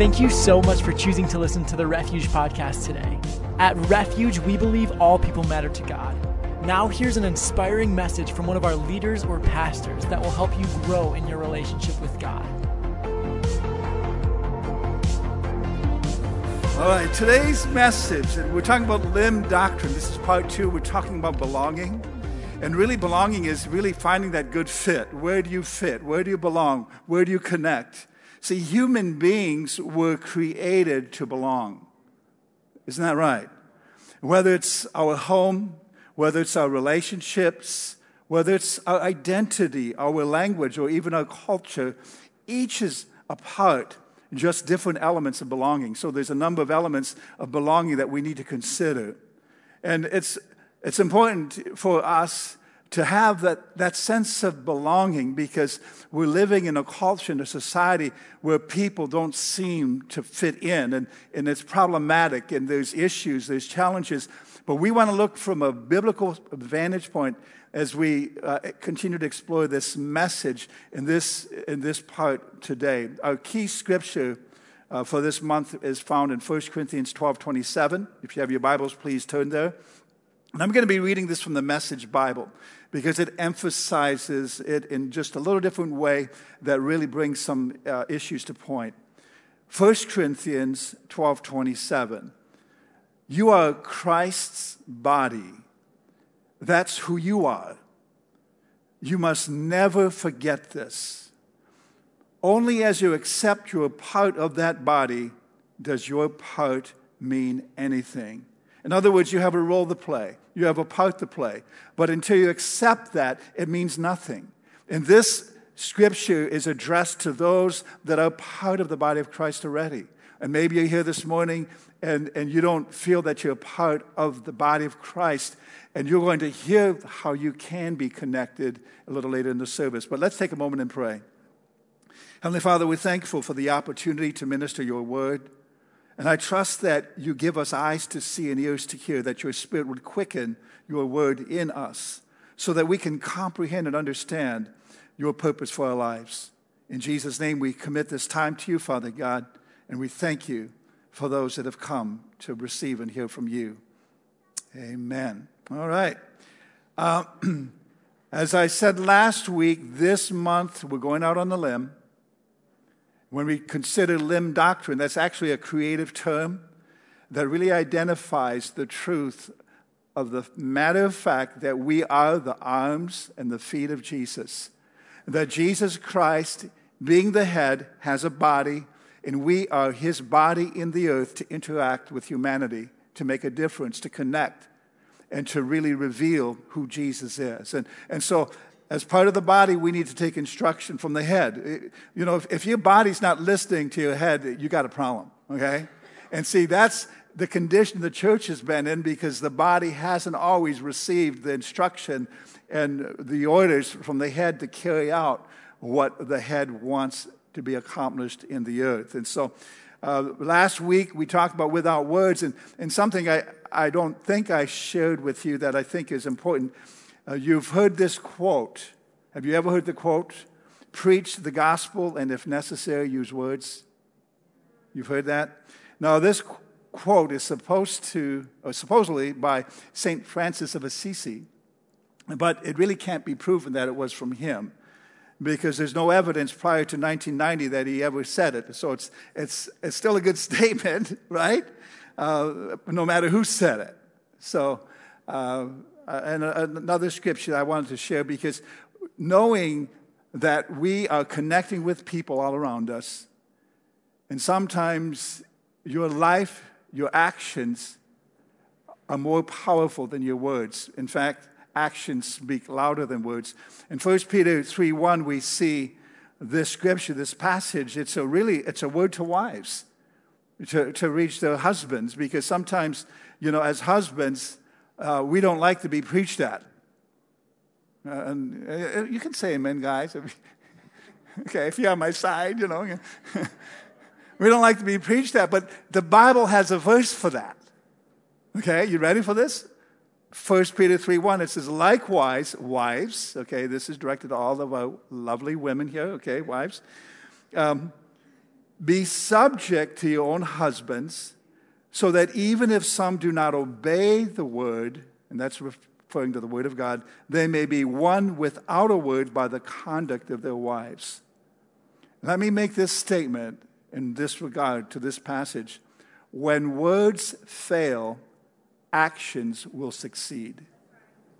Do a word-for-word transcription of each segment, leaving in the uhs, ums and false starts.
Thank you so much for choosing to listen to the Refuge podcast today. At Refuge, we believe all people matter to God. Now here's an inspiring message from one of our leaders or pastors that will help you grow in your relationship with God. All right, today's message, and we're talking about Limb Doctrine. This is part two. We're talking about belonging. And really belonging is really finding that good fit. Where do you fit? Where do you belong? Where do you connect? See, human beings were created to belong. Isn't that right? Whether it's our home, whether it's our relationships, whether it's our identity, our language, or even our culture, each is a part, just different elements of belonging. So there's a number of elements of belonging that we need to consider. And it's it's important for us to have that, that sense of belonging, because we're living in a culture, in a society where people don't seem to fit in, and, and it's problematic, and there's issues, there's challenges. But we want to look from a biblical vantage point as we uh, continue to explore this message in this, in this part today. Our key scripture uh, for this month is found in First Corinthians twelve twenty-seven. If you have your Bibles, please turn there. And I'm going to be reading this from the Message Bible because it emphasizes it in just a little different way that really brings some uh, issues to point. First Corinthians twelve twenty-seven. You are Christ's body. That's who you are. You must never forget this. Only as you accept you're a part of that body does your part mean anything. In other words, you have a role to play. You have a part to play. But until you accept that, it means nothing. And this scripture is addressed to those that are part of the body of Christ already. And maybe you're here this morning and, and you don't feel that you're a part of the body of Christ. And you're going to hear how you can be connected a little later in the service. But let's take a moment and pray. Heavenly Father, we're thankful for the opportunity to minister your word. And I trust that you give us eyes to see and ears to hear, that your Spirit would quicken your word in us so that we can comprehend and understand your purpose for our lives. In Jesus' name, we commit this time to you, Father God, and we thank you for those that have come to receive and hear from you. Amen. All right. Uh, as I said last week, this month we're going out on the limb. When we consider limb doctrine, that's actually a creative term that really identifies the truth of the matter of fact that we are the arms and the feet of Jesus. That Jesus Christ, being the head, has a body, and we are his body in the earth to interact with humanity, to make a difference, to connect, and to really reveal who Jesus is. And, and so, as part of the body, we need to take instruction from the head. You know, if, if your body's not listening to your head, you got a problem, okay? And see, that's the condition the church has been in, because the body hasn't always received the instruction and the orders from the head to carry out what the head wants to be accomplished in the earth. And so uh, last week, we talked about without words, and, and something I, I don't think I shared with you that I think is important. Uh, you've heard this quote. Have you ever heard the quote? Preach the gospel, and if necessary, use words. You've heard that? Now, this qu- quote is supposed to, or supposedly by Saint Francis of Assisi, but it really can't be proven that it was from him, because there's no evidence prior to nineteen ninety that he ever said it. So it's it's it's still a good statement, right? Uh, no matter who said it. So. Uh, Uh, and uh, another scripture I wanted to share, because knowing that we are connecting with people all around us, and sometimes your life, your actions are more powerful than your words. In fact, actions speak louder than words. In First Peter three one, we see this scripture, this passage. It's a really, it's a word to wives, to, to reach their husbands, because sometimes, you know, as husbands, Uh, we don't like to be preached at. Uh, and uh, you can say amen, guys. Okay, if you're on my side, you know. We don't like to be preached at, but the Bible has a verse for that. Okay, you ready for this? First Peter three one, it says, likewise, wives. Okay, this is directed to all of our lovely women here. Okay, wives. Um, Be subject to your own husbands, so that even if some do not obey the word, and that's referring to the word of God, they may be won without a word by the conduct of their wives. Let me make this statement in this regard to this passage. When words fail, actions will succeed.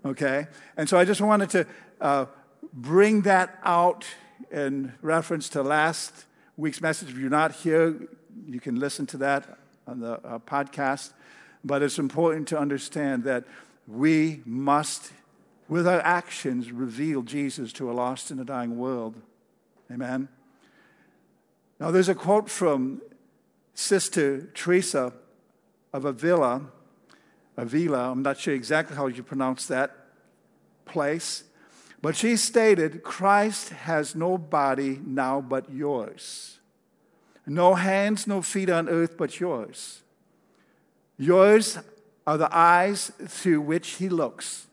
Okay? And so I just wanted to uh, bring that out in reference to last week's message. If you're not here, you can listen to that on the uh, podcast. But it's important to understand that we must, with our actions, reveal Jesus to a lost and a dying world. Amen? Now, there's a quote from Sister Teresa of Avila, Avila, I'm not sure exactly how you pronounce that place, but she stated, "Christ has no body now but yours, no hands, no feet on earth but yours. Yours are the eyes through which he looks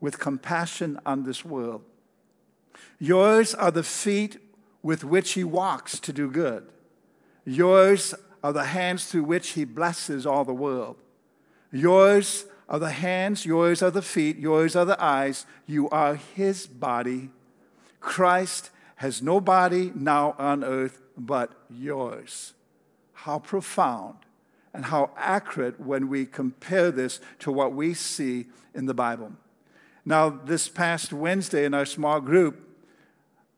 with compassion on this world. Yours are the feet with which he walks to do good. Yours are the hands through which he blesses all the world. Yours are the hands, yours are the feet, yours are the eyes. You are his body. Christ has no body now on earth but yours." How profound and how accurate when we compare this to what we see in the Bible. Now, this past Wednesday in our small group,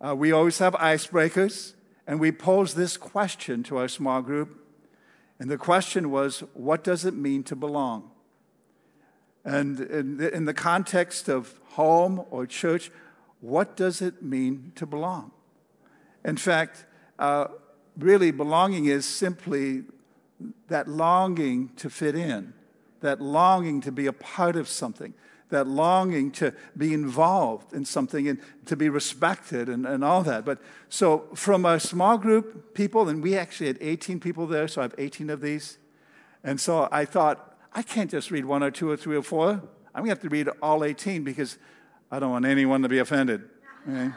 uh, we always have icebreakers, and we posed this question to our small group. And the question was, what does it mean to belong? And in the, in the context of home or church, what does it mean to belong? In fact, uh, really belonging is simply that longing to fit in, that longing to be a part of something, that longing to be involved in something and to be respected and, and all that. But so from a small group people, and we actually had eighteen people there, so I have eighteen of these. And so I thought, I can't just read one or two or three or four. I'm going to have to read all eighteen because I don't want anyone to be offended. Okay?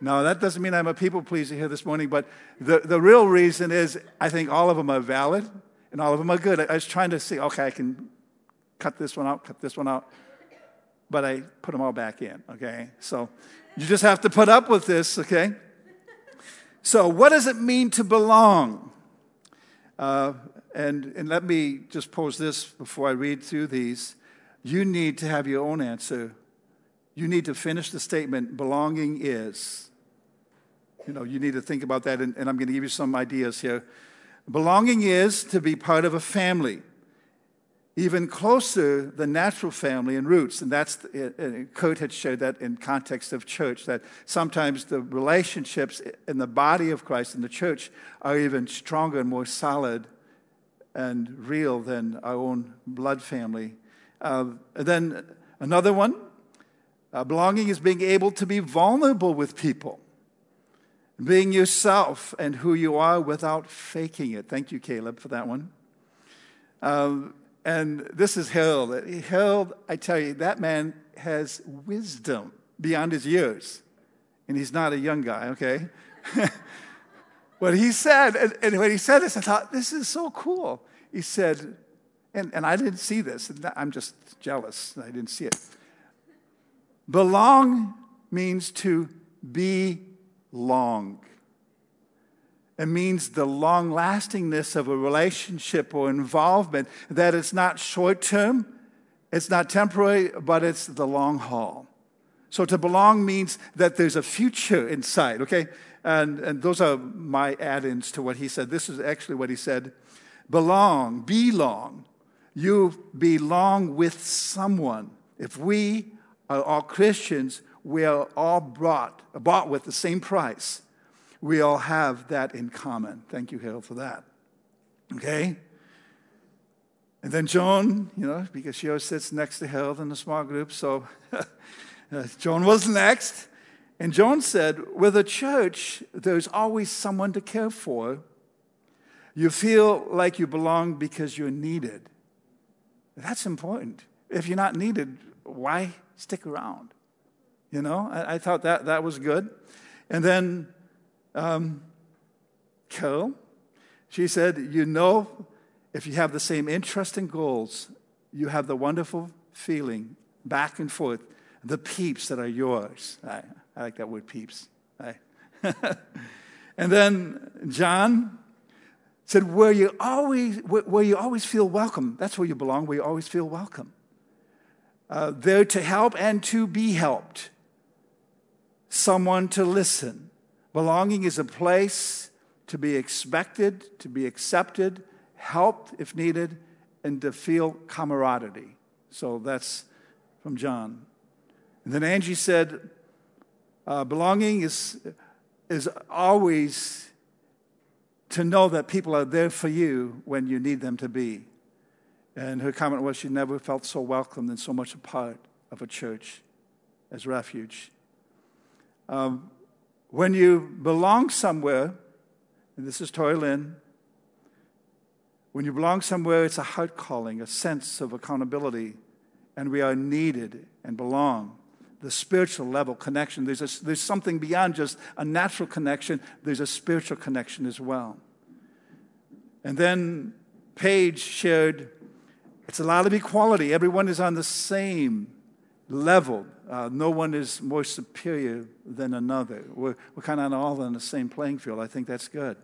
Now, that doesn't mean I'm a people pleaser here this morning, but the, the real reason is I think all of them are valid and all of them are good. I, I was trying to see, okay, I can cut this one out, cut this one out. But I put them all back in, okay? So you just have to put up with this, okay? So what does it mean to belong? Uh, and, and let me just pose this before I read through these. You need to have your own answer. You need to finish the statement, belonging is. You know, you need to think about that, and, and I'm going to give you some ideas here. Belonging is to be part of a family, even closer than natural family and roots. And that's, and Kurt had shared that in context of church, that sometimes the relationships in the body of Christ, in the church, are even stronger and more solid and real than our own blood family. Uh, then another one, uh, belonging is being able to be vulnerable with people, being yourself and who you are without faking it. Thank you, Caleb, for that one. Um, And this is Harold. Harold, I tell you, that man has wisdom beyond his years. And he's not a young guy, okay? What he said, and, and when he said this, I thought, this is so cool. He said, and, and I didn't see this. I'm just jealous. I didn't see it. Belong means to be long. It means the long-lastingness of a relationship or involvement, that it's not short-term, it's not temporary, but it's the long haul. So to belong means that there's a future inside, okay? And, and those are my add-ins to what he said. This is actually what he said. Belong, belong. You belong with someone. If we are all Christians, we are all brought, bought with the same price. We all have that in common. Thank you, Harold, for that. Okay? And then Joan, you know, because she always sits next to Harold in the small group, so Joan was next. And Joan said, with a church, there's always someone to care for. You feel like you belong because you're needed. That's important. If you're not needed, why stick around? You know, I, I thought that, that was good. And then Um, Co. She said, you know, if you have the same interests and goals, you have the wonderful feeling back and forth, the peeps that are yours. I, I like that word, peeps. I, and then John said, where you always, where, where you always feel welcome, that's where you belong, where you always feel welcome. Uh, there to help and to be helped. Someone to listen. Belonging is a place to be expected, to be accepted, helped if needed, and to feel camaraderie. So that's from John. And then Angie said, uh, belonging is, is always to know that people are there for you when you need them to be. And her comment was she never felt so welcomed and so much a part of a church as Refuge. Um, when you belong somewhere, and this is Tori Lynn, when you belong somewhere, it's a heart calling, a sense of accountability, and we are needed and belong. The spiritual level connection, there's, a, there's something beyond just a natural connection, there's a spiritual connection as well. And then Paige shared, it's a lot of equality. Everyone is on the same level. Uh, no one is more superior than another. We're, we're kind of all on the same playing field. I think that's good.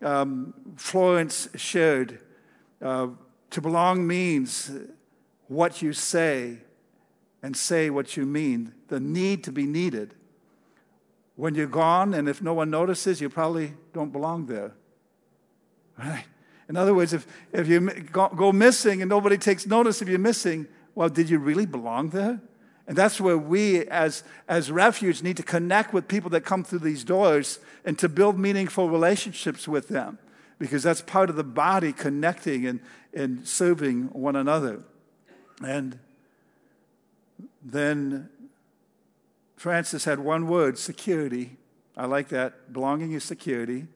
Um, Florence shared, uh, to belong means what you say and say what you mean, the need to be needed. When you're gone and if no one notices, you probably don't belong there. Right? In other words, if, if you go, go missing and nobody takes notice of you missing, well, did you really belong there? And that's where we as, as Refuge need to connect with people that come through these doors and to build meaningful relationships with them, because that's part of the body connecting and, and serving one another. And then Francis had one word, security. I like that. Belonging is security.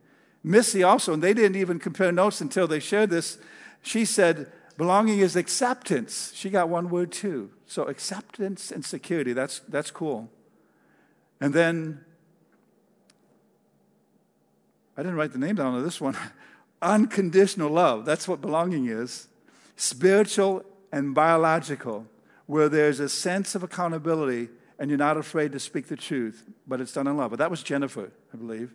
Missy also, and they didn't even compare notes until they shared this, she said, belonging is acceptance. She got one word too. So acceptance and security, that's that's cool. And then, I didn't write the name down on this one. Unconditional love, that's what belonging is. Spiritual and biological, where there's a sense of accountability and you're not afraid to speak the truth, but it's done in love. But that was Jennifer, I believe.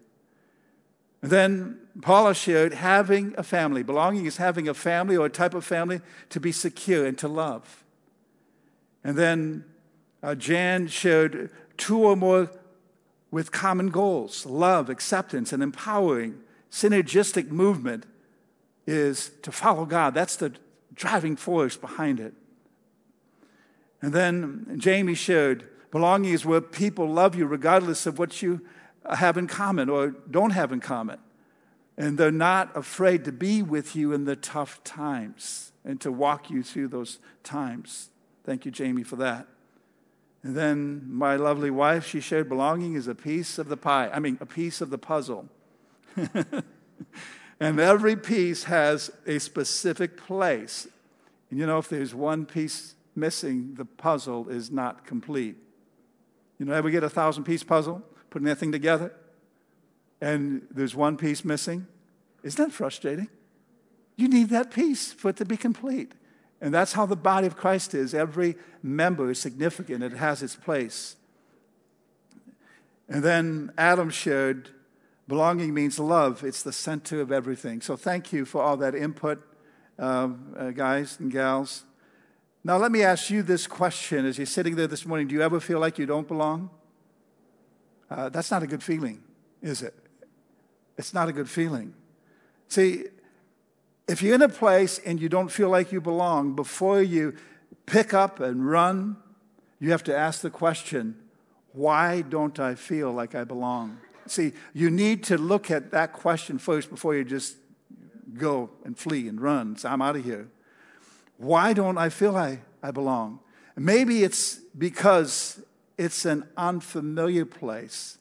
And then Paula shared having a family. Belonging is having a family or a type of family to be secure and to love. And then uh, Jan shared two or more with common goals. Love, acceptance, and empowering. Synergistic movement is to follow God. That's the driving force behind it. And then Jamie shared belonging is where people love you regardless of what you have in common or don't have in common. And they're not afraid to be with you in the tough times and to walk you through those times. Thank you, Jamie, for that. And then my lovely wife, she shared belonging is a piece of the pie. I mean, a piece of the puzzle. And every piece has a specific place. And you know, if there's one piece missing, the puzzle is not complete. You know, ever get a thousand-piece puzzle? Putting that thing together, and there's one piece missing. Isn't that frustrating? You need that piece for it to be complete. And that's how the body of Christ is. Every member is significant. It has its place. And then Adam shared, belonging means love. It's the center of everything. So thank you for all that input, uh, guys and gals. Now let me ask you this question. As you're sitting there this morning, do you ever feel like you don't belong? Uh, that's not a good feeling, is it? It's not a good feeling. See, if you're in a place and you don't feel like you belong, before you pick up and run, you have to ask the question, why don't I feel like I belong? See, you need to look at that question first before you just go and flee and run. So I'm out of here. Why don't I feel I, I belong? Maybe it's because it's an unfamiliar place.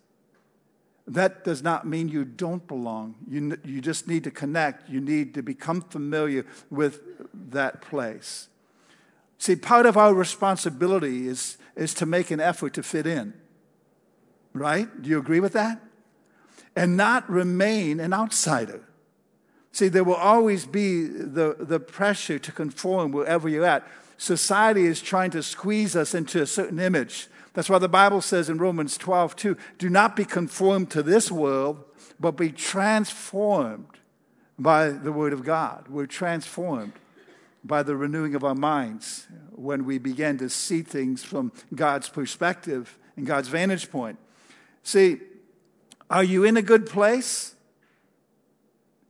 That does not mean you don't belong. You, you just need to connect. You need to become familiar with that place. See, part of our responsibility is, is to make an effort to fit in. Right? Do you agree with that? and not remain an outsider. See, there will always be the, the pressure to conform wherever you're at. Society is trying to squeeze us into a certain image. That's why the Bible says in Romans twelve two, do not be conformed to this world, but be transformed by the word of God. We're transformed by the renewing of our minds when we begin to see things from God's perspective and God's vantage point. See, are you in a good place?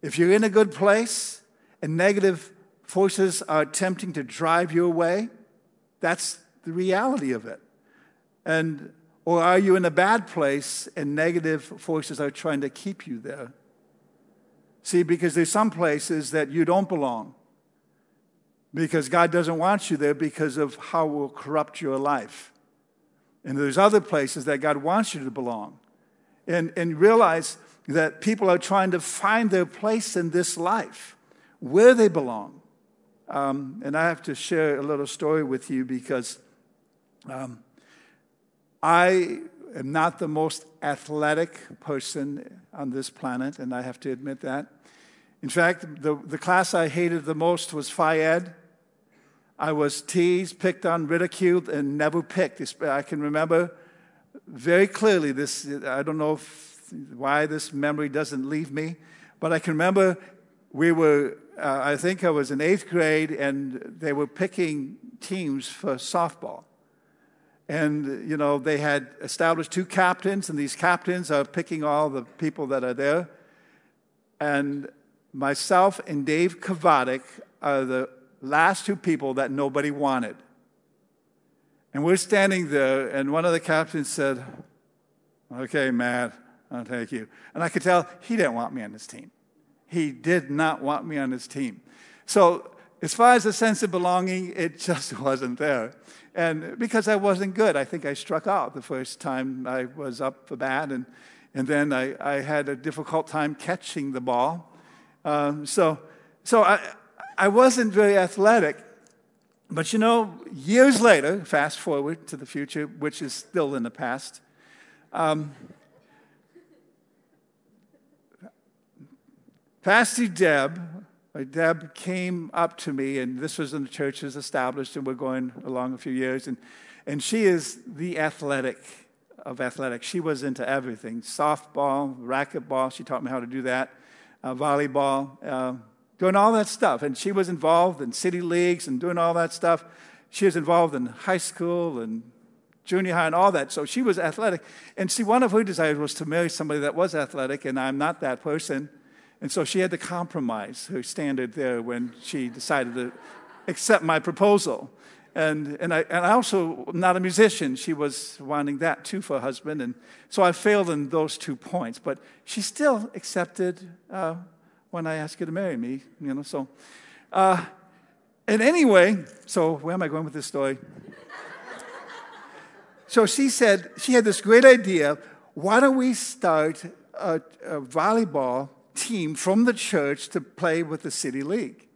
If you're in a good place and negative forces are attempting to drive you away, that's the reality of it. And or are you in a bad place and negative forces are trying to keep you there? See, because there's some places that you don't belong, because God doesn't want you there because of how it will corrupt your life. And there's other places that God wants you to belong. And, and realize that people are trying to find their place in this life, where they belong. Um, and I have to share a little story with you because um, I am not the most athletic person on this planet, and I have to admit that. In fact, the, the class I hated the most was Phi Ed. I was teased, picked on, ridiculed, and never picked. I can remember very clearly this. I don't know if, why this memory doesn't leave me, but I can remember we were, uh, I think I was in eighth grade, and they were picking teams for softball. And, you know, they had established two captains, and these captains are picking all the people that are there. And myself and Dave Kavadić are the last two people that nobody wanted. And we're standing there, and one of the captains said, okay, Matt, I'll take you. And I could tell he didn't want me on his team. He did not want me on his team. So as far as the sense of belonging, it just wasn't there. And because I wasn't good, I think I struck out the first time I was up for bat, and, and then I, I had a difficult time catching the ball. Um, so so I, I wasn't very athletic, but you know, years later, fast forward to the future, which is still in the past, um, Pastor Deb, Deb came up to me, and this was when the church was established, and we're going along a few years, and, and she is the athletic of athletics. She was into everything, softball, racquetball. She taught me how to do that. Uh, volleyball, uh, doing all that stuff. And she was involved in city leagues and doing all that stuff. She was involved in high school and junior high and all that. So she was athletic. And see, one of her desires was to marry somebody that was athletic, and I'm not that person. And so she had to compromise her standard there when she decided to accept my proposal. And and I and I also am not a musician. She was wanting that too for a husband, and so I failed in those two points. But she still accepted uh, when I asked her to marry me. You know, so. Uh, and anyway, so where am I going with this story? So she said she had this great idea. Why don't we start a, a volleyball team from the church to play with the city league?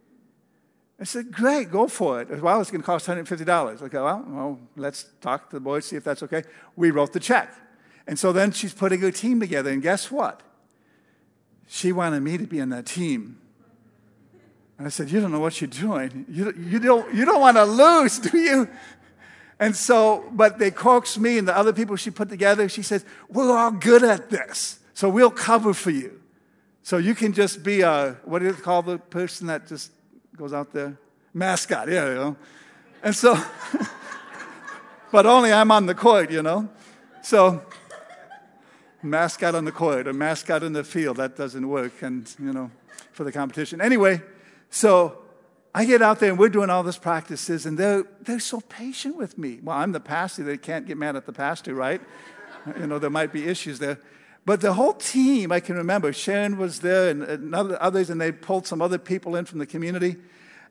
I said, great, go for it. Well, it's going to cost one hundred fifty dollars. I go, well, well, let's talk to the boys, see if that's okay. We wrote the check. And so then she's putting her team together, and guess what? She wanted me to be on that team. And I said, you don't know what you're doing. You, you, don't, you don't want to lose, do you? And so, but they coaxed me and the other people she put together. She says, we're all good at this, so we'll cover for you. So you can just be a, what do you call the person that just goes out there? Mascot, yeah, you know. And so, but only I'm on the court, you know. So, mascot on the court or mascot in the field, that doesn't work, and, you know, for the competition. Anyway, so I get out there, and we're doing all this practices, and they're, they're so patient with me. Well, I'm the pastor. They can't get mad at the pastor, right? You know, there might be issues there. But the whole team, I can remember, Sharon was there and, and others, and they pulled some other people in from the community.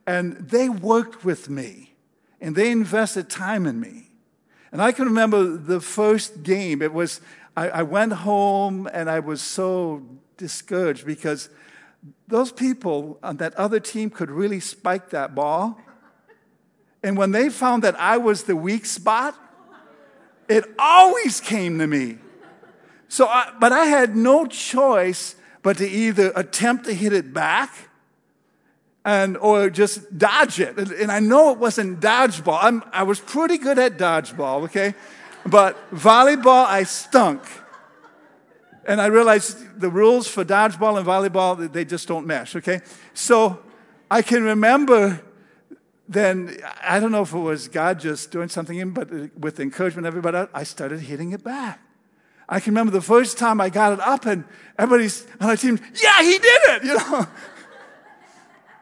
And they worked with me, and they invested time in me. And I can remember the first game. It was, I, I went home, and I was so discouraged because those people on that other team could really spike that ball. And when they found that I was the weak spot, it always came to me. So, I, but I had no choice but to either attempt to hit it back and or just dodge it. And, and I know it wasn't dodgeball. I'm, I was pretty good at dodgeball, okay? But volleyball, I stunk. And I realized the rules for dodgeball and volleyball, they just don't mesh, okay? So I can remember then, I don't know if it was God just doing something, but with encouragement, everybody, I started hitting it back. I can remember the first time I got it up and everybody's on our team, yeah, he did it, you know?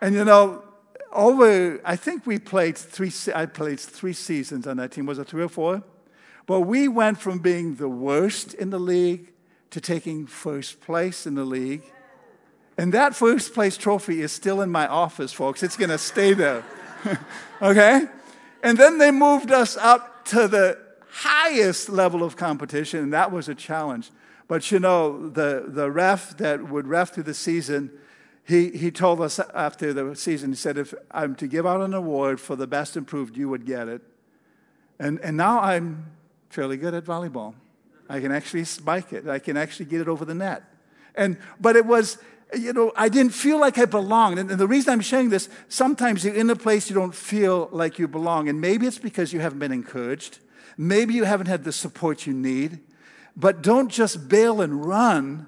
And, you know, over, I think we played three, I played three seasons on that team. Was it three or four? But we went from being the worst in the league to taking first place in the league. And that first place trophy is still in my office, folks. It's going to stay there. Okay? And then they moved us up to the highest level of competition, and that was a challenge. But, you know, the, the ref that would ref through the season, he, he told us after the season, he said, if I'm to give out an award for the best improved, you would get it. And, and now I'm fairly good at volleyball. I can actually spike it. I can actually get it over the net. And but it was, you know, I didn't feel like I belonged. And, and the reason I'm sharing this, sometimes you're in a place you don't feel like you belong. And maybe it's because you haven't been encouraged. Maybe you haven't had the support you need. But don't just bail and run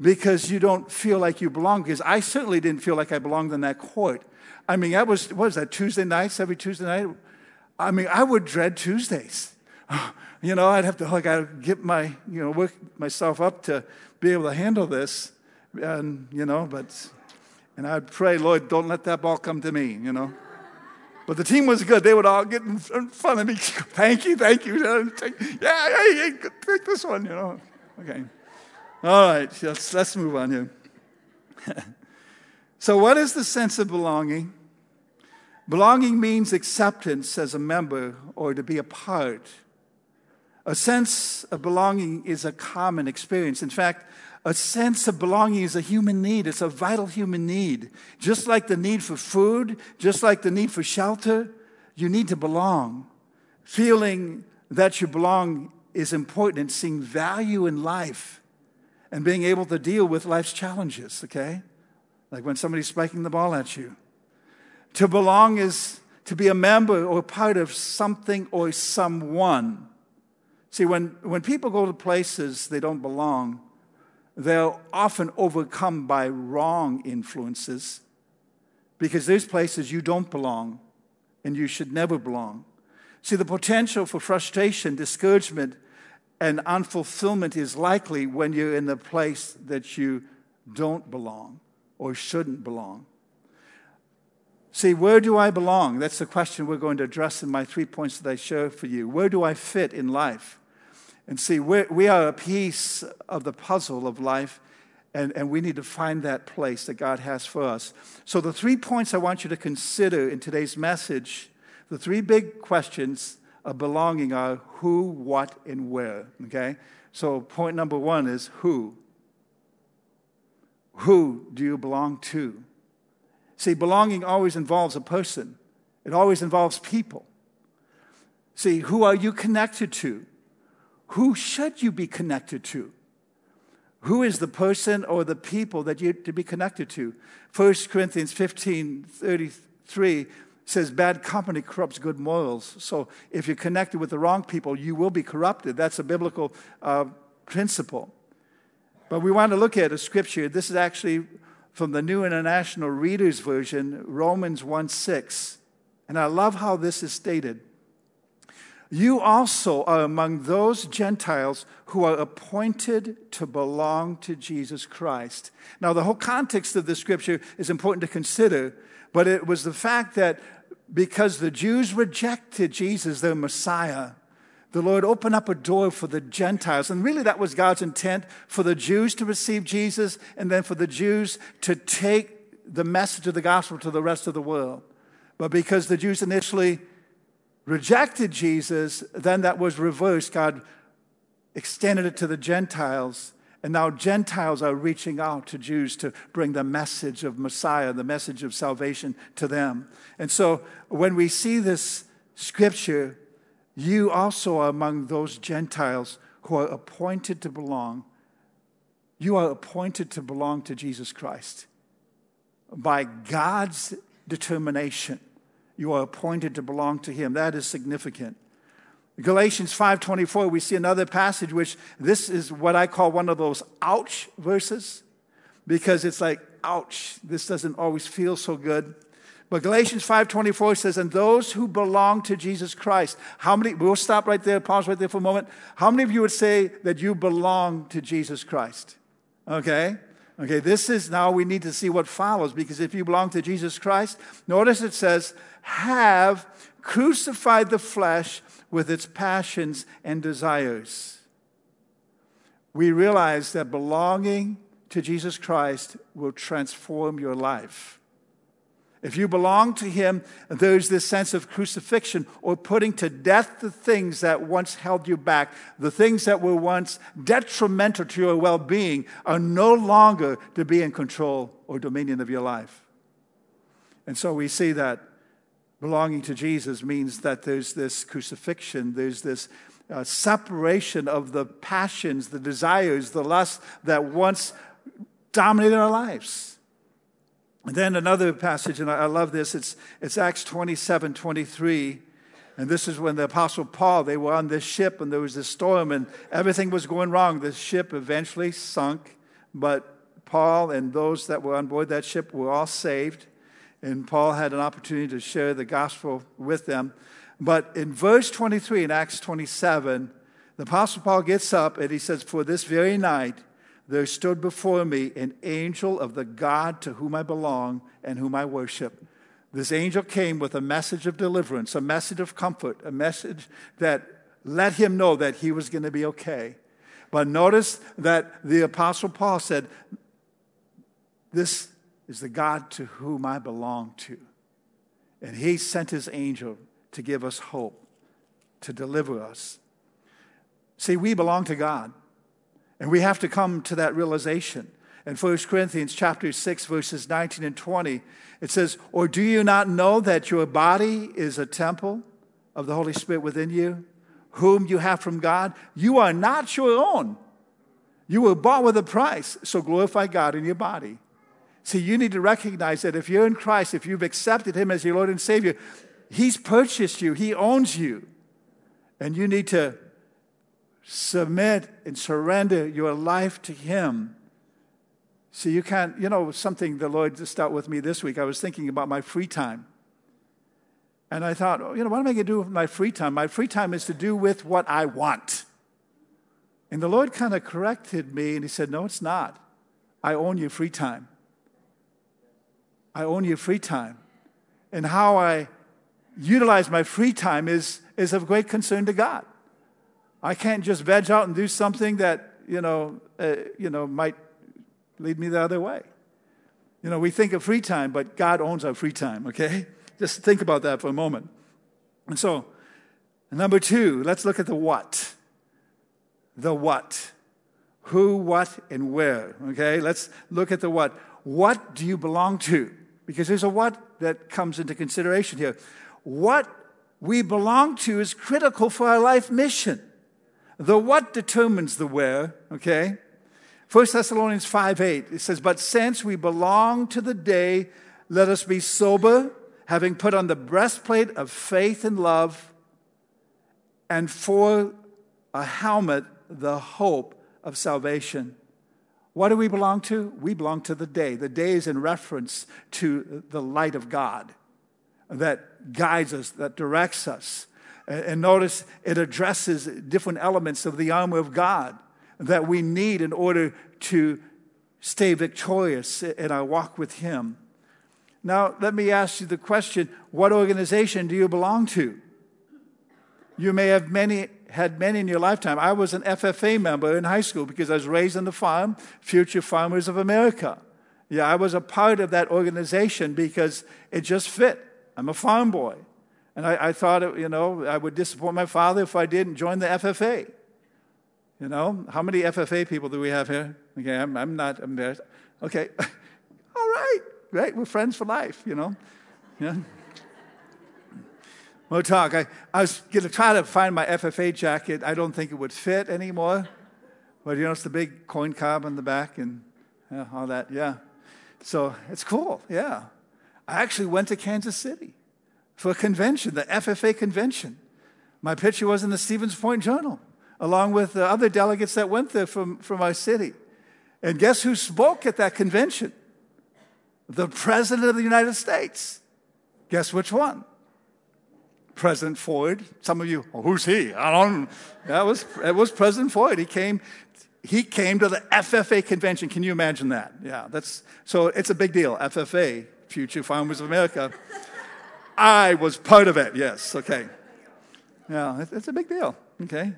because you don't feel like you belong. Because I certainly didn't feel like I belonged in that court. I mean, I was, what was that, Tuesday nights, every Tuesday night? I mean, I would dread Tuesdays. You know, I'd have to like I get my you know work myself up to be able to handle this, and you know, but and I'd pray, Lord, don't let that ball come to me, you know. But the team was good; they would all get in front of me. Thank you, thank you. Yeah, yeah, yeah, take this one, you know. Okay, all right, let's let's move on here. So, what is the sense of belonging? Belonging means acceptance as a member or to be a part. A sense of belonging is a common experience. In fact, a sense of belonging is a human need. It's a vital human need. Just like the need for food, just like the need for shelter, you need to belong. Feeling that you belong is important in seeing value in life and being able to deal with life's challenges, okay? Like when somebody's spiking the ball at you. To belong is to be a member or part of something or someone. See, when, when people go to places they don't belong, they're often overcome by wrong influences because there's places you don't belong and you should never belong. See, the potential for frustration, discouragement, and unfulfillment is likely when you're in the place that you don't belong or shouldn't belong. See, where do I belong? That's the question we're going to address in my three points that I share for you. Where do I fit in life? And see, we're, we are a piece of the puzzle of life, and, and we need to find that place that God has for us. So the three points I want you to consider in today's message, the three big questions of belonging are who, what, and where, okay? So point number one is who. Who do you belong to? See, belonging always involves a person. It always involves people. See, who are you connected to? Who should you be connected to? Who is the person or the people that you're to be connected to? First Corinthians fifteen thirty-three says, bad company corrupts good morals. So if you're connected with the wrong people, you will be corrupted. That's a biblical uh, principle. But we want to look at a scripture. This is actually from the New International Reader's Version, Romans one six. And I love how this is stated. You also are among those Gentiles who are appointed to belong to Jesus Christ. Now, the whole context of this scripture is important to consider, but it was the fact that because the Jews rejected Jesus, their Messiah, the Lord opened up a door for the Gentiles. And really that was God's intent for the Jews to receive Jesus and then for the Jews to take the message of the gospel to the rest of the world. But because the Jews initially rejected Jesus, then that was reversed. God extended it to the Gentiles. And now Gentiles are reaching out to Jews to bring the message of Messiah, the message of salvation to them. And so when we see this scripture, you also are among those Gentiles who are appointed to belong, you are appointed to belong to Jesus Christ. By God's determination, you are appointed to belong to him. That is significant. Galatians five twenty-four, we see another passage, which this is what I call one of those ouch verses, because it's like, ouch, this doesn't always feel so good. But Galatians five twenty-four says, and those who belong to Jesus Christ. How many, we'll stop right there, pause right there for a moment. How many of you would say that you belong to Jesus Christ? Okay? Okay, this is, now we need to see what follows, because if you belong to Jesus Christ, notice it says, have crucified the flesh with its passions and desires. We realize that belonging to Jesus Christ will transform your life. If you belong to him, there's this sense of crucifixion, or putting to death the things that once held you back. The things that were once detrimental to your well-being are no longer to be in control or dominion of your life. And so we see that belonging to Jesus means that there's this crucifixion, there's this uh, separation of the passions, the desires, the lusts that once dominated our lives. And then another passage, and I love this, it's, it's Acts twenty-seven twenty-three. And this is when the Apostle Paul, they were on this ship, and there was this storm, and everything was going wrong. The ship eventually sunk, but Paul and those that were on board that ship were all saved. And Paul had an opportunity to share the gospel with them. But in verse twenty-three in Acts twenty-seven, the Apostle Paul gets up, and he says, for this very night there stood before me an angel of the God to whom I belong and whom I worship. This angel came with a message of deliverance, a message of comfort, a message that let him know that he was going to be okay. But notice that the Apostle Paul said, this is the God to whom I belong to. And he sent his angel to give us hope, to deliver us. See, we belong to God. And we have to come to that realization. In First Corinthians chapter six, verses nineteen and twenty, it says, or do you not know that your body is a temple of the Holy Spirit within you, whom you have from God? You are not your own. You were bought with a price, so glorify God in your body. See, you need to recognize that if you're in Christ, if you've accepted him as your Lord and Savior, he's purchased you, he owns you. And you need to submit and surrender your life to him. See, you can't, you know, something the Lord just dealt with me this week. I was thinking about my free time. And I thought, oh, you know, what am I going to do with my free time? My free time is to do with what I want. And the Lord kind of corrected me, and he said, no, it's not. I own your free time. I own your free time. And how I utilize my free time is, is of great concern to God. I can't just veg out and do something that, you know, uh, you know, might lead me the other way. You know, we think of free time, but God owns our free time, okay? Just think about that for a moment. And so, number two, let's look at the what. The what. Who, what, and where, okay? Let's look at the what. What do you belong to? Because there's a what that comes into consideration here. What we belong to is critical for our life mission. The what determines the where, okay? First Thessalonians five eight, it says, but since we belong to the day, let us be sober, having put on the breastplate of faith and love, and for a helmet, the hope of salvation. What do we belong to? We belong to the day. The day is in reference to the light of God that guides us, that directs us. And notice it addresses different elements of the armor of God that we need in order to stay victorious in our walk with him. Now, let me ask you the question, what organization do you belong to? You may have many, had many in your lifetime. I was an F F A member in high school because I was raised on the farm, Future Farmers of America. Yeah, I was a part of that organization because it just fit. I'm a farm boy. And I, I thought, you know, I would disappoint my father if I didn't join the F F A. You know, how many F F A people do we have here? Okay, I'm, I'm not embarrassed. Okay, all right, great, we're friends for life, you know. Yeah. More talk. I, I was going to try to find my F F A jacket. I don't think it would fit anymore. But you notice the big coin cob on the back and yeah, all that, yeah. So it's cool, yeah. I actually went to Kansas City for a convention, the F F A convention. My picture was in the Stevens Point Journal, along with the other delegates that went there from, from our city. And guess who spoke at that convention? The President of the United States. Guess which one? President Ford. Some of you, oh, who's he? I don't. That was it was President Ford. He came, he came to the F F A convention. Can you imagine that? Yeah, that's so. It's a big deal. F F A, Future Farmers of America. I was part of it. Yes. Okay. Yeah, it's a big deal. Okay.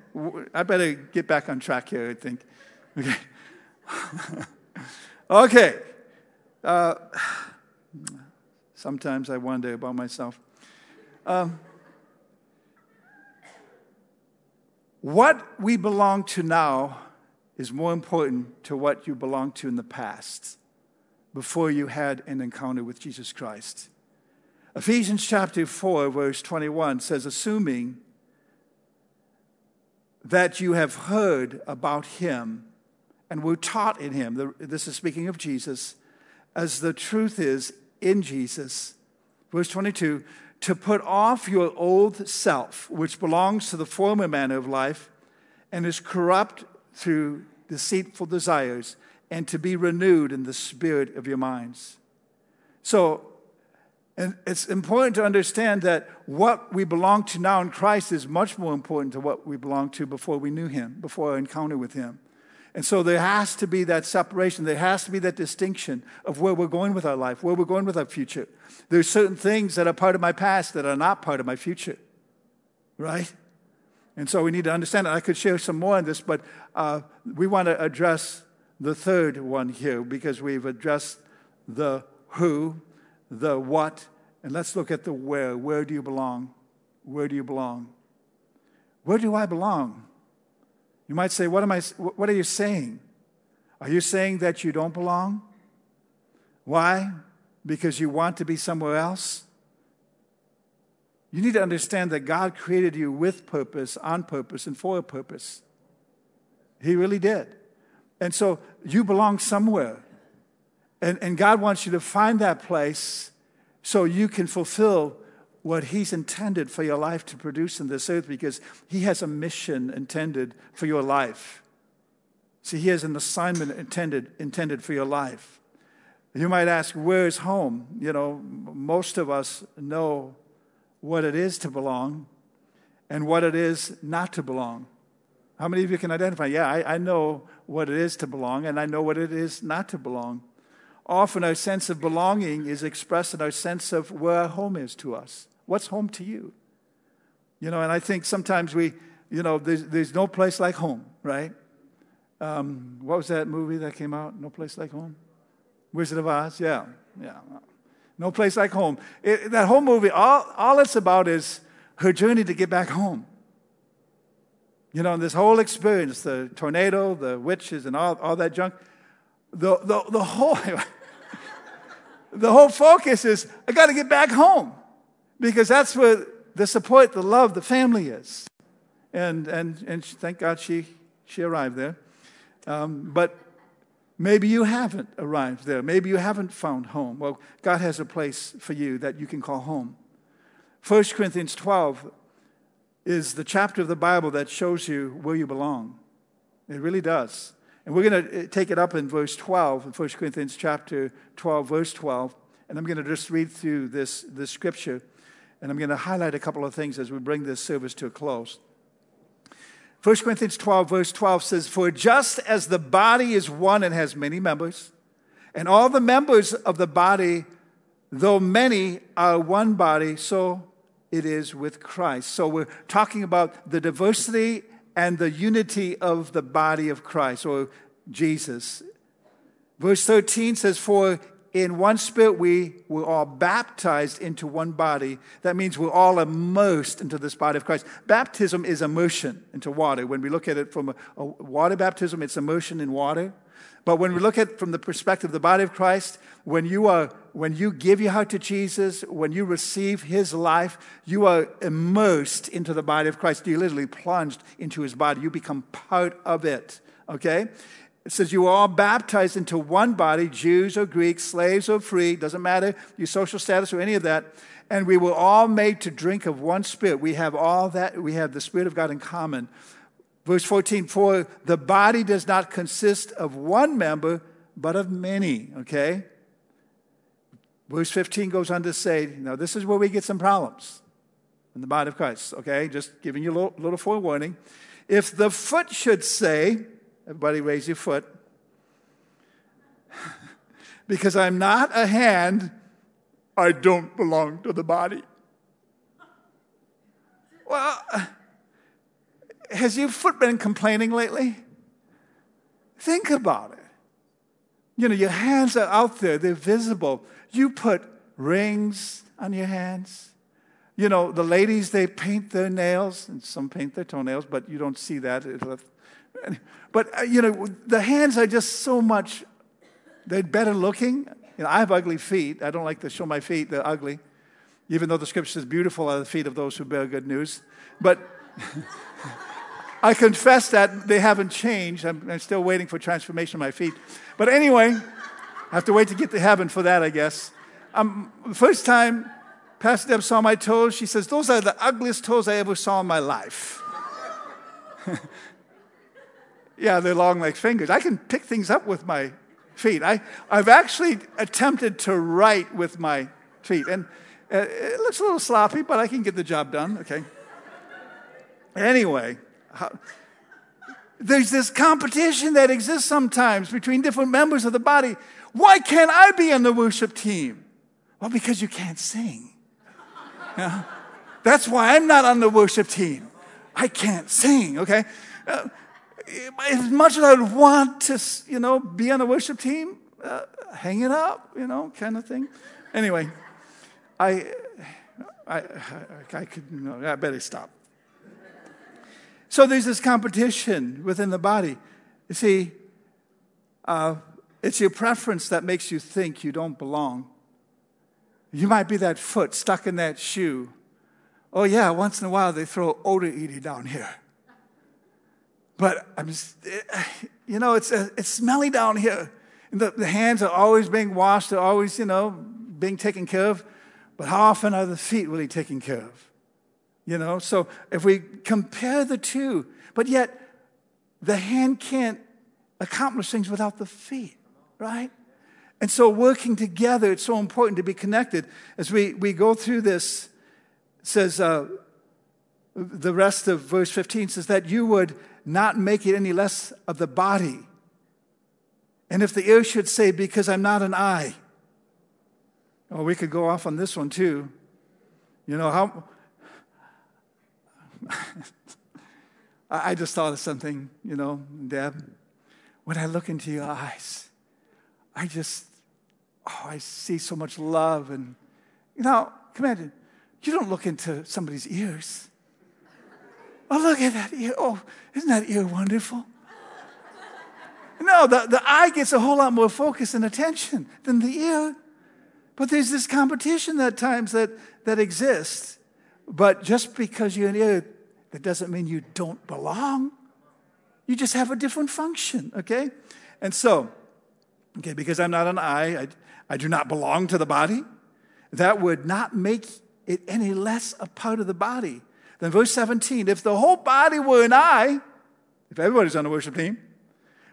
I better get back on track here, I think. Okay. Okay. Uh, sometimes I wonder about myself. Um, what we belong to now is more important to what you belonged to in the past before you had an encounter with Jesus Christ. Ephesians chapter four, verse twenty-one says, assuming that you have heard about him and were taught in him. This is speaking of Jesus. As the truth is in Jesus. Verse twenty-two, to put off your old self, which belongs to the former manner of life and is corrupt through deceitful desires, and to be renewed in the spirit of your minds. So, and it's important to understand that what we belong to now in Christ is much more important to what we belonged to before we knew him, before our encounter with him. And so there has to be that separation. There has to be that distinction of where we're going with our life, where we're going with our future. There's certain things that are part of my past that are not part of my future, right? And so we need to understand that. I could share some more on this, but uh, we want to address the third one here because we've addressed the who, the what, and let's look at the where. Where do you belong? Where do you belong? Where do I belong? You might say, what am I? What are you saying? Are you saying that you don't belong? Why? Because you want to be somewhere else? You need to understand that God created you with purpose, on purpose, and for a purpose. He really did. And so you belong somewhere. And, and God wants you to find that place so you can fulfill what he's intended for your life to produce in this earth, because he has a mission intended for your life. See, he has an assignment intended intended for your life. You might ask, where is home? You know, most of us know what it is to belong and what it is not to belong. How many of you can identify? Yeah, I, I know what it is to belong, and I know what it is not to belong. Often our sense of belonging is expressed in our sense of where home is to us. What's home to you? You know, and I think sometimes we, you know, there's, there's no place like home, right? Um, what was that movie that came out? No Place Like Home? Wizard of Oz? Yeah, yeah. No Place Like Home. It, that whole movie, all, all it's about is her journey to get back home. You know, and this whole experience, the tornado, the witches, and all, all that junk, the, the, the whole... The whole focus is, I got to get back home, because that's where the support, the love, the family is. And and and thank God she she arrived there. Um, but maybe you haven't arrived there. Maybe you haven't found home. Well, God has a place for you that you can call home. First Corinthians twelve is the chapter of the Bible that shows you where you belong. It really does. And we're going to take it up in verse twelve, in First Corinthians chapter twelve, verse twelve. And I'm going to just read through this, this scripture. And I'm going to highlight a couple of things as we bring this service to a close. First Corinthians twelve, verse twelve says, for just as the body is one and has many members, and all the members of the body, though many, are one body, so it is with Christ. So we're talking about the diversity and the unity of the body of Christ, or Jesus. Verse thirteen says, for in one spirit we were all baptized into one body. That means we're all immersed into this body of Christ. Baptism is immersion into water. When we look at it from a, a water baptism, it's immersion in water. But when we look at from the perspective of the body of Christ, when you are, when you give your heart to Jesus, when you receive his life, you are immersed into the body of Christ. You're literally plunged into his body. You become part of it, okay? It says you are all baptized into one body, Jews or Greeks, slaves or free, doesn't matter your social status or any of that, and we were all made to drink of one spirit. We have all that, we have the Spirit of God in common. Verse fourteen, for the body does not consist of one member, but of many, okay? Verse fifteen goes on to say, now this is where we get some problems in the body of Christ, okay? Just giving you a little, little forewarning. If the foot should say, everybody raise your foot, because I'm not a hand, I don't belong to the body. Well, has your foot been complaining lately? Think about it. You know, your hands are out there. They're visible. You put rings on your hands. You know, the ladies, they paint their nails, and some paint their toenails, but you don't see that. But, you know, the hands are just so much, they're better looking. You know, I have ugly feet. I don't like to show my feet. They're ugly, even though the Scripture says beautiful are the feet of those who bear good news. But I confess that they haven't changed. I'm, I'm still waiting for transformation of my feet. But anyway, I have to wait to get to heaven for that, I guess. Um, first time Pastor Deb saw my toes, she says, those are the ugliest toes I ever saw in my life. Yeah, they're long like fingers. I can pick things up with my feet. I, I've actually attempted to write with my feet. And uh, it looks a little sloppy, but I can get the job done, okay? Anyway, how, there's this competition that exists sometimes between different members of the body. Why can't I be on the worship team? Well, because you can't sing. You know? That's why I'm not on the worship team. I can't sing, okay? Uh, as much as I would want to, you know, be on the worship team, uh, hang it up, you know, kind of thing. Anyway, I, I, I could, you know, I better stop. So there's this competition within the body. You see, uh, it's your preference that makes you think you don't belong. You might be that foot stuck in that shoe. Oh, yeah, once in a while they throw odor eater down here. But, I'm just, you know, it's it's smelly down here. And the, the hands are always being washed. They're always, you know, being taken care of. But how often are the feet really taken care of? You know, so if we compare the two, but yet the hand can't accomplish things without the feet, right? And so working together, it's so important to be connected. As we, we go through this, it says, uh, the rest of verse fifteen says that you would not make it any less of the body. And if the ear should say, because I'm not an eye. Well, we could go off on this one too. You know, how... I just thought of something, you know, Deb. When I look into your eyes, I just, oh, I see so much love. And, you know, imagine, you don't look into somebody's ears. Oh, look at that ear. Oh, isn't that ear wonderful? No, the, the eye gets a whole lot more focus and attention than the ear. But there's this competition at times that, that exists. But just because you're an ear, that doesn't mean you don't belong. You just have a different function, okay? And so, okay, because I'm not an eye, I, I do not belong to the body. That would not make it any less a part of the body. Then verse seventeen, if the whole body were an eye, if everybody's on the worship team,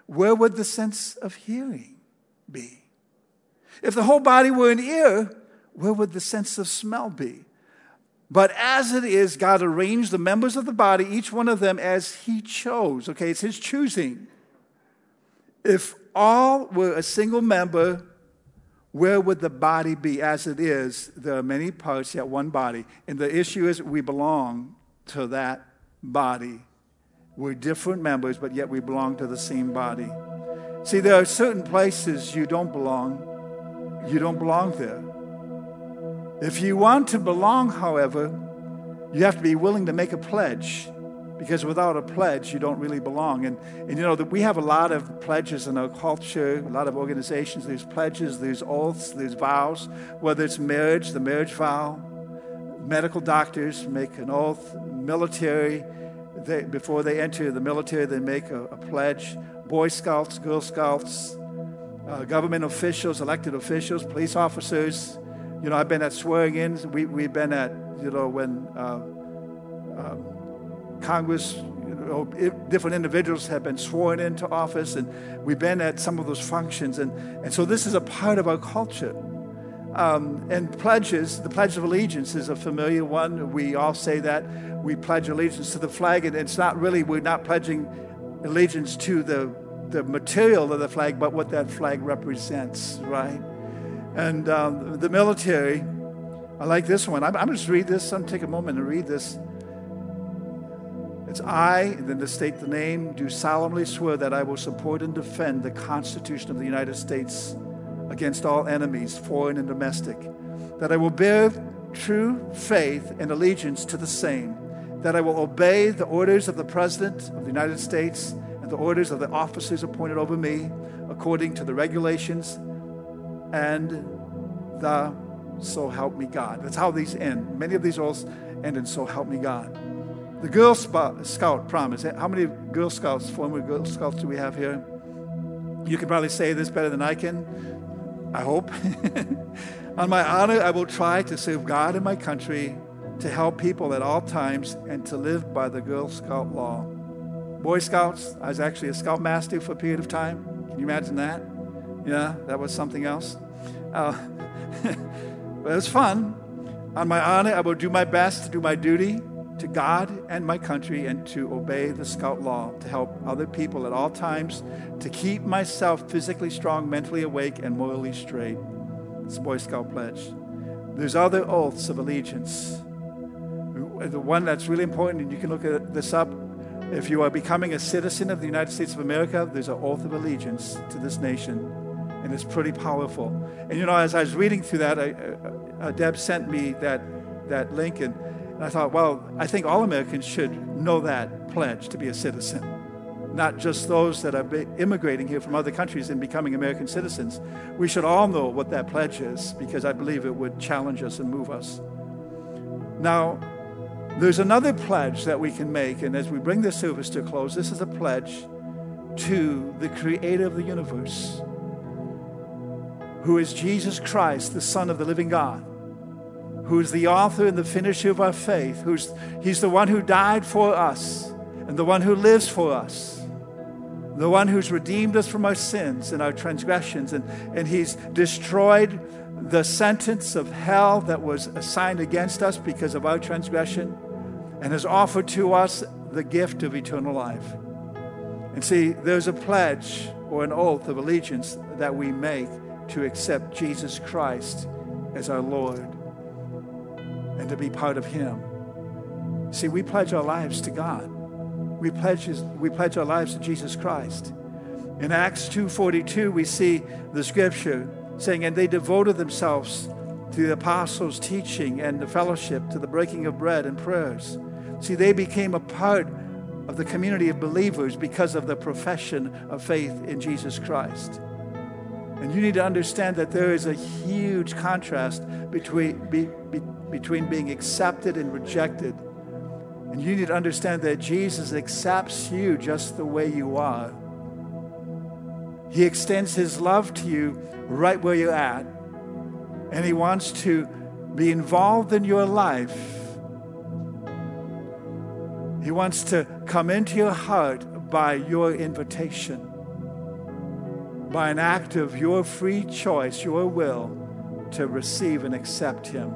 where would the sense of hearing be? If the whole body were an ear, where would the sense of smell be? But as it is, God arranged the members of the body, each one of them as he chose. Okay, it's his choosing. If all were a single member, where would the body be? As it is, there are many parts, yet one body. And the issue is we belong to that body. We're different members, but yet we belong to the same body. See, there are certain places you don't belong. You don't belong there. If you want to belong, however, you have to be willing to make a pledge Because without a pledge, you don't really belong. And, and you know, that we have a lot of pledges in our culture, a lot of organizations. There's pledges, there's oaths, there's vows, whether it's marriage, the marriage vow. Medical doctors make an oath. Military, they, before they enter the military, they make a, a pledge. Boy Scouts, Girl Scouts, uh, government officials, elected officials, police officers. You know, I've been at swearing-ins. We, we've been at, you know, when... Uh, uh, Congress, you know, different individuals have been sworn into office, and we've been at some of those functions. And, and so this is a part of our culture. Um, and pledges, the Pledge of Allegiance is a familiar one. We all say that. We pledge allegiance to the flag, and it's not really, we're not pledging allegiance to the, the material of the flag, but what that flag represents, right? And um, the military, I like this one. I'm, I'm going to read this. I'm going to take a moment and read this. It's I, and then to state the name, do solemnly swear that I will support and defend the Constitution of the United States against all enemies, foreign and domestic, that I will bear true faith and allegiance to the same, that I will obey the orders of the President of the United States and the orders of the officers appointed over me according to the regulations and the so help me God. That's how these end. Many of these oaths end in so help me God. The Girl Scout promise. How many Girl Scouts, former Girl Scouts do we have here? You can probably say this better than I can, I hope. On my honor, I will try to serve God and my country, to help people at all times, and to live by the Girl Scout law. Boy Scouts, I was actually a Scoutmaster for a period of time. Can you imagine that? Yeah, that was something else. Uh, but it was fun. On my honor, I will do my best to do my duty to God and my country, and to obey the Scout law, to help other people at all times, to keep myself physically strong, mentally awake, and morally straight. It's the Boy Scout pledge. There's other oaths of allegiance. The one that's really important, and you can look at this up, if you are becoming a citizen of the United States of America, there's an oath of allegiance to this nation, and it's pretty powerful. And you know, as I was reading through that, I, uh, Deb sent me that, that link, and And I thought, well, I think all Americans should know that pledge to be a citizen, not just those that are immigrating here from other countries and becoming American citizens. We should all know what that pledge is, because I believe it would challenge us and move us. Now, there's another pledge that we can make, and as we bring this service to a close, this is a pledge to the Creator of the universe, who is Jesus Christ, the Son of the living God, who's the author and the finisher of our faith, who's He's the one who died for us, and the one who lives for us, the one who's redeemed us from our sins and our transgressions, and, and He's destroyed the sentence of hell that was assigned against us because of our transgression, and has offered to us the gift of eternal life. And see, there's a pledge or an oath of allegiance that we make to accept Jesus Christ as our Lord, and to be part of Him. See, we pledge our lives to God. We pledge, his, we pledge our lives to Jesus Christ. In Acts two forty-two, we see the scripture saying, and they devoted themselves to the apostles' teaching and the fellowship, to the breaking of bread and prayers. See, they became a part of the community of believers because of the profession of faith in Jesus Christ. And you need to understand that there is a huge contrast between be, be, between being accepted and rejected. And you need to understand that Jesus accepts you just the way you are. He extends His love to you right where you're at. And He wants to be involved in your life. He wants to come into your heart by your invitation, by an act of your free choice, your will to receive and accept Him.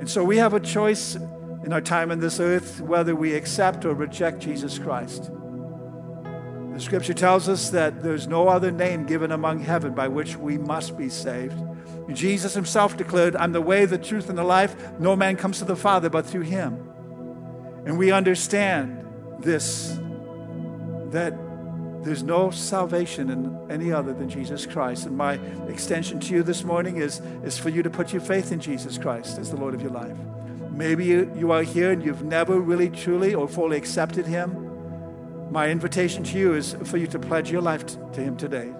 And so we have a choice in our time on this earth whether we accept or reject Jesus Christ. The scripture tells us that there's no other name given among heaven by which we must be saved. And Jesus Himself declared, I'm the way, the truth, and the life. No man comes to the Father but through Him. And we understand this, that there's no salvation in any other than Jesus Christ. And my extension to you this morning is, is for you to put your faith in Jesus Christ as the Lord of your life. Maybe you are here and you've never really, truly, or fully accepted him. My invitation to you is for you to pledge your life to him today,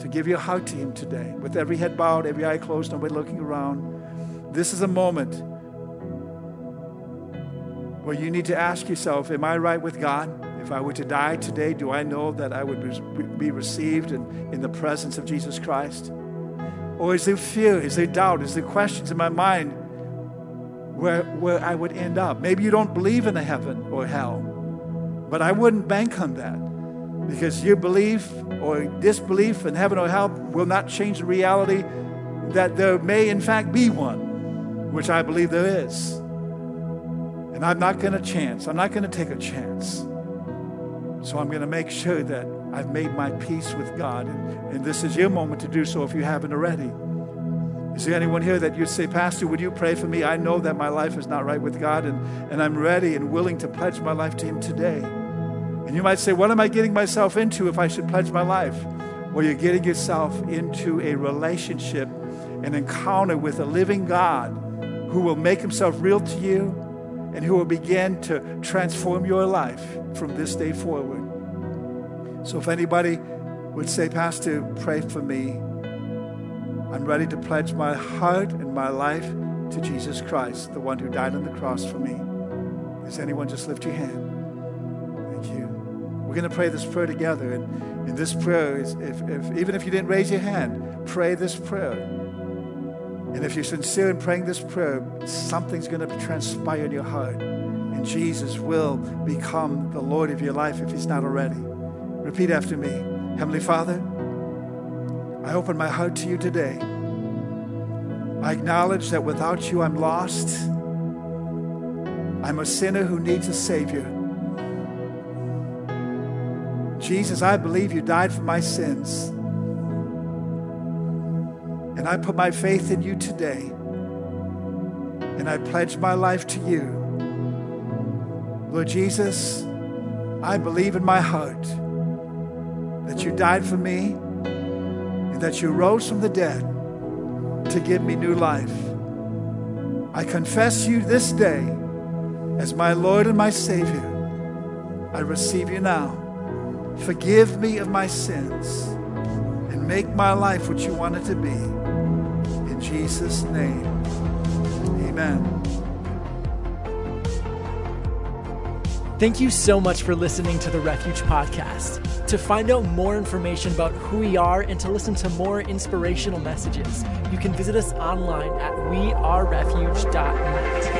to give your heart to him today, with every head bowed, every eye closed, nobody looking around. This is a moment where you need to ask yourself, am I right with God? If I were to die today, do I know that I would be received in, in the presence of Jesus Christ? Or is there fear? Is there doubt? Is there questions in my mind where, where I would end up? Maybe you don't believe in a heaven or hell, but I wouldn't bank on that, because your belief or disbelief in heaven or hell will not change the reality that there may in fact be one, which I believe there is. And I'm not going to chance. I'm not going to take a chance. So I'm going to make sure that I've made my peace with God. And, and this is your moment to do so if you haven't already. Is there anyone here that you'd say, Pastor, would you pray for me? I know that my life is not right with God, and, and I'm ready and willing to pledge my life to him today. And you might say, what am I getting myself into if I should pledge my life? Well, you're getting yourself into a relationship, an encounter with a living God who will make himself real to you and who will begin to transform your life from this day forward. So if anybody would say, Pastor, pray for me, I'm ready to pledge my heart and my life to Jesus Christ, the one who died on the cross for me. Does anyone just lift your hand? Thank you. We're going to pray this prayer together. And in this prayer, is if, if, even if you didn't raise your hand, pray this prayer. And if you're sincere in praying this prayer, something's going to transpire in your heart. And Jesus will become the Lord of your life if he's not already. Repeat after me. Heavenly Father, I open my heart to you today. I acknowledge that without you I'm lost. I'm a sinner who needs a Savior. Jesus, I believe you died for my sins. And I put my faith in you today. And I pledge my life to you. Lord Jesus, I believe in my heart that you died for me and that you rose from the dead to give me new life. I confess you this day as my Lord and my Savior. I receive you now. Forgive me of my sins and make my life what you want it to be. In Jesus' name, amen. Thank you so much for listening to the Refuge Podcast. To find out more information about who we are and to listen to more inspirational messages, you can visit us online at we are refuge dot net.